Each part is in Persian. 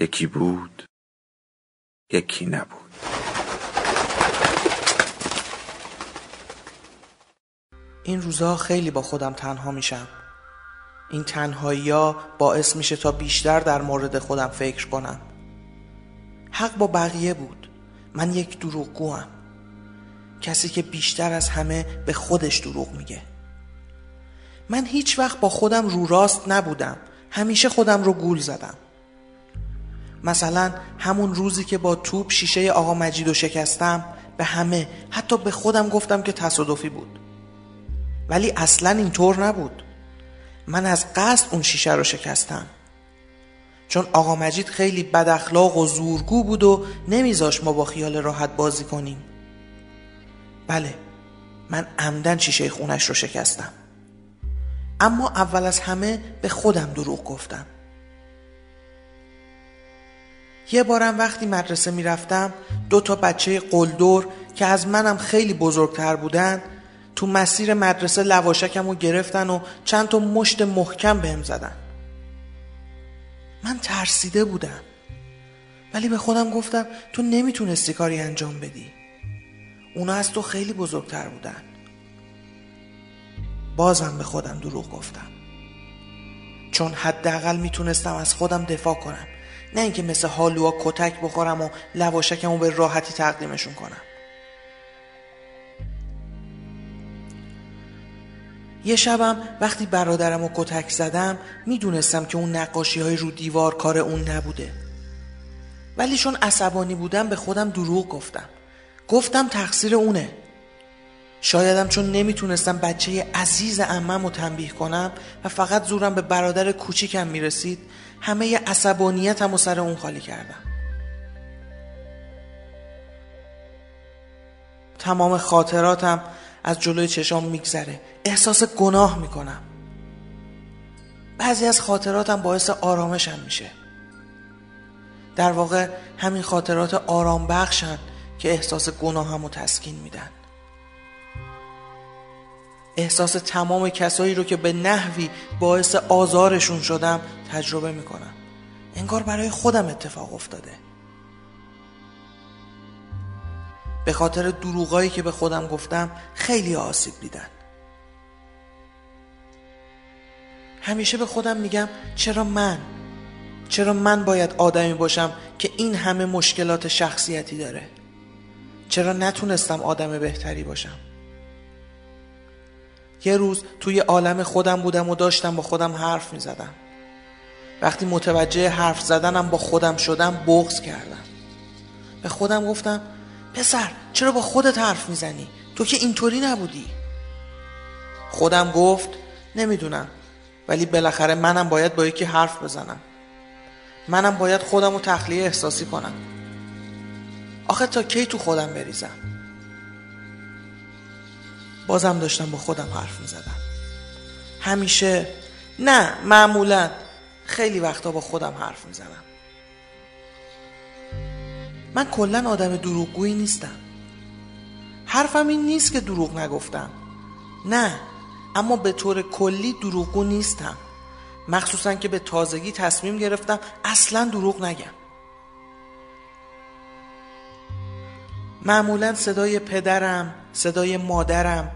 یکی بود، یکی نبود. این روزها خیلی با خودم تنها میشم. این تنهایی‌ها باعث میشه تا بیشتر در مورد خودم فکر کنم. حق با بقیه بود. من یک دروغگوام. کسی که بیشتر از همه به خودش دروغ میگه. من هیچ وقت با خودم رو راست نبودم. همیشه خودم رو گول زدم. مثلا همون روزی که با توپ شیشه آقا مجیدو شکستم، به همه، حتی به خودم گفتم که تصادفی بود. ولی اصلا اینطور نبود. من از قصد اون شیشه رو شکستم، چون آقا مجید خیلی بد اخلاق و زورگو بود و نمیذاش ما با خیال راحت بازی کنیم. بله، من عمدن شیشه خونش رو شکستم، اما اول از همه به خودم دروغ گفتم. یه بارم وقتی مدرسه میرفتم، 2 تا بچه قلدور که از منم خیلی بزرگتر بودن تو مسیر مدرسه لواشکمو گرفتن و چند تا مشت محکم بهم زدن. من ترسیده بودم، ولی به خودم گفتم تو نمیتونستی کاری انجام بدی، اونا از تو خیلی بزرگتر بودن. بازم به خودم دروغ گفتم، چون حداقل میتونستم از خودم دفاع کنم، نه اینکه مثل هالوها کتک بخورم و لواشکمو به راحتی تقدیمشون کنم. یه شبم وقتی برادرمو کتک زدم، میدونستم که اون نقاشی‌های رو دیوار کار اون نبوده، ولی چون عصبانی بودم به خودم دروغ گفتم. گفتم تقصیر اونه. شایدم چون نمیتونستم بچه عزیز عممو تنبیه کنم و فقط زورم به برادر کوچیکم میرسید، همه ی عصبانیتمو سر اون خالی کردم. تمام خاطراتم از جلوی چشام میگذره. احساس گناه میکنم. بعضی از خاطراتم باعث آرامشم میشه. در واقع همین خاطرات آرام بخشن که احساس گناهمو تسکین میدن. احساس تمام کسایی رو که به نحوی باعث آزارشون شدم تجربه میکنم. انگار برای خودم اتفاق افتاده. به خاطر دروغایی که به خودم گفتم خیلی آسیب دیدن. همیشه به خودم میگم چرا من باید آدمی باشم که این همه مشکلات شخصیتی داره؟ چرا نتونستم آدم بهتری باشم؟ یه روز توی عالم خودم بودم و داشتم با خودم حرف میزدم. وقتی متوجه حرف زدنم با خودم شدم، بغض کردم. به خودم گفتم پسر چرا با خودت حرف میزنی؟ تو که اینطوری نبودی. خودم گفت نمیدونم، ولی بالاخره منم باید با یکی حرف بزنم. منم باید خودم رو تخلیه احساسی کنم. آخه تا کی تو خودم بریزم؟ بازم داشتم با خودم حرف میزدم. همیشه نه، معمولا خیلی وقتا با خودم حرف میزنم. من کلن آدم دروغگویی نیستم. حرفم این نیست که دروغ نگفتم، نه، اما به طور کلی دروغگو نیستم. مخصوصا که به تازگی تصمیم گرفتم اصلا دروغ نگم. معمولا صدای پدرم، صدای مادرم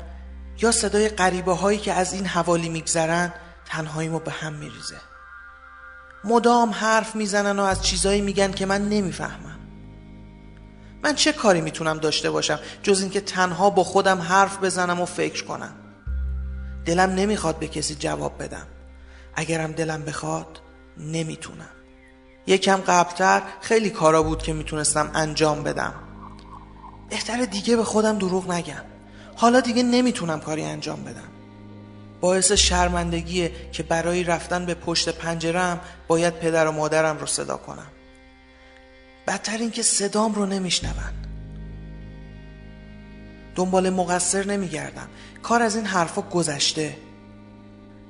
یا صدای غریبه هایی که از این حوالی میگذرن تنهاییمو به هم میریزه. مدام حرف میزنن و از چیزایی میگن که من نمیفهمم. من چه کاری میتونم داشته باشم جز اینکه تنها با خودم حرف بزنم و فکر کنم؟ دلم نمیخواد به کسی جواب بدم. اگرم دلم بخواد نمیتونم. یکم قبلتر خیلی کارا بود که میتونستم انجام بدم. بهتره دیگه به خودم دروغ نگم. حالا دیگه نمیتونم کاری انجام بدم. باعث شرمندگیه که برای رفتن به پشت پنجره‌ام باید پدر و مادرم رو صدا کنم. بدتر این که صدام رو نمیشنون. دنبال مقصر نمیگردم. کار از این حرفا گذشته.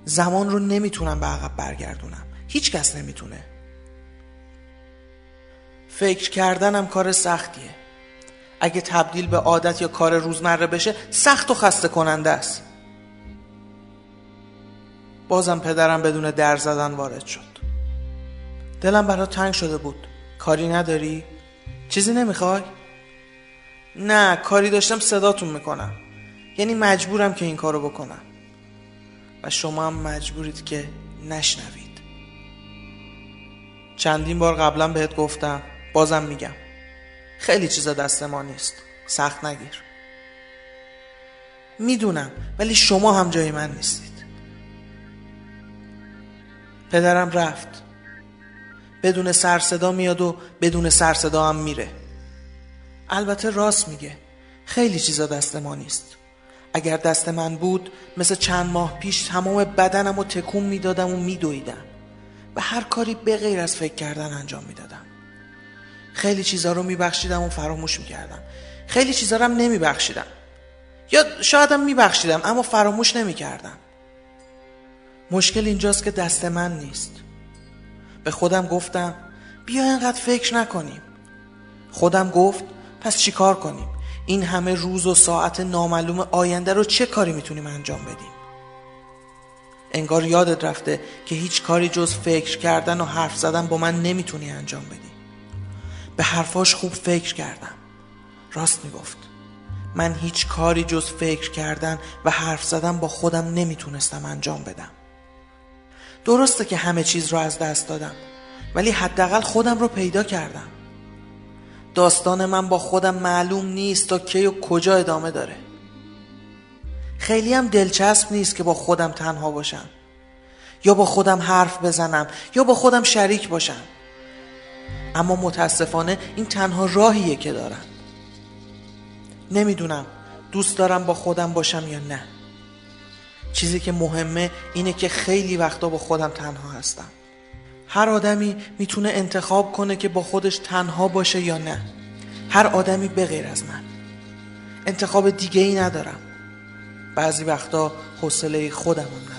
زمان رو نمیتونم به عقب برگردونم. هیچ کس نمیتونه. فکر کردنم کار سختیه. اگه تبدیل به عادت یا کار روزمره بشه سخت و خسته کننده است. بازم پدرم بدون در زدن وارد شد. دلم برا تنگ شده بود. کاری نداری؟ چیزی نمیخوای؟ نه، کاری داشتم صداتون میکنم. یعنی مجبورم که این کارو بکنم و شما هم مجبورید که نشنوید. چندین بار قبلا بهت گفتم، بازم میگم، خیلی چیزا دست ما نیست. سخت نگیر. میدونم، ولی شما هم جای من نیستید. پدرم رفت. بدون سر صدا میاد و بدون سر صدا هم میره. البته راست میگه، خیلی چیزا دست ما نیست. اگر دست من بود مثل چند ماه پیش تمام بدنمو تکون میدادم و میدویدم و هر کاری به غیر از فکر کردن انجام میدادم. خیلی چیزا رو میبخشیدم و فراموش میکردم. خیلی چیزا رو هم نمیبخشیدم، یا شایدم میبخشیدم اما فراموش نمیکردم. مشکل اینجاست که دست من نیست. به خودم گفتم بیا اینقدر فکر نکنیم. خودم گفت پس چی کار کنیم؟ این همه روز و ساعت نامعلوم آینده رو چه کاری میتونیم انجام بدیم؟ انگار یادت رفته که هیچ کاری جز فکر کردن و حرف زدن با من نمیتونی انجام بدی. به حرفاش خوب فکر کردم. راست میگفت. من هیچ کاری جز فکر کردن و حرف زدن با خودم نمیتونستم انجام بدم. درسته که همه چیز رو از دست دادم، ولی حداقل خودم رو پیدا کردم. داستان من با خودم معلوم نیست تا کی و کجا ادامه داره. خیلی هم دلچسب نیست که با خودم تنها باشم، یا با خودم حرف بزنم، یا با خودم شریک باشم. اما متاسفانه این تنها راهیه که دارم. نمیدونم دوست دارم با خودم باشم یا نه. چیزی که مهمه اینه که خیلی وقتا با خودم تنها هستم. هر آدمی میتونه انتخاب کنه که با خودش تنها باشه یا نه. هر آدمی به غیر از من. انتخاب دیگه ای ندارم. بعضی وقتا حوصله خودم هم ندارم.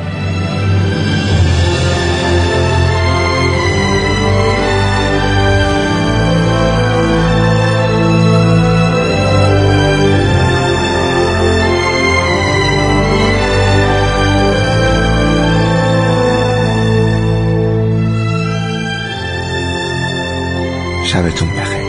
شبتون بخیر.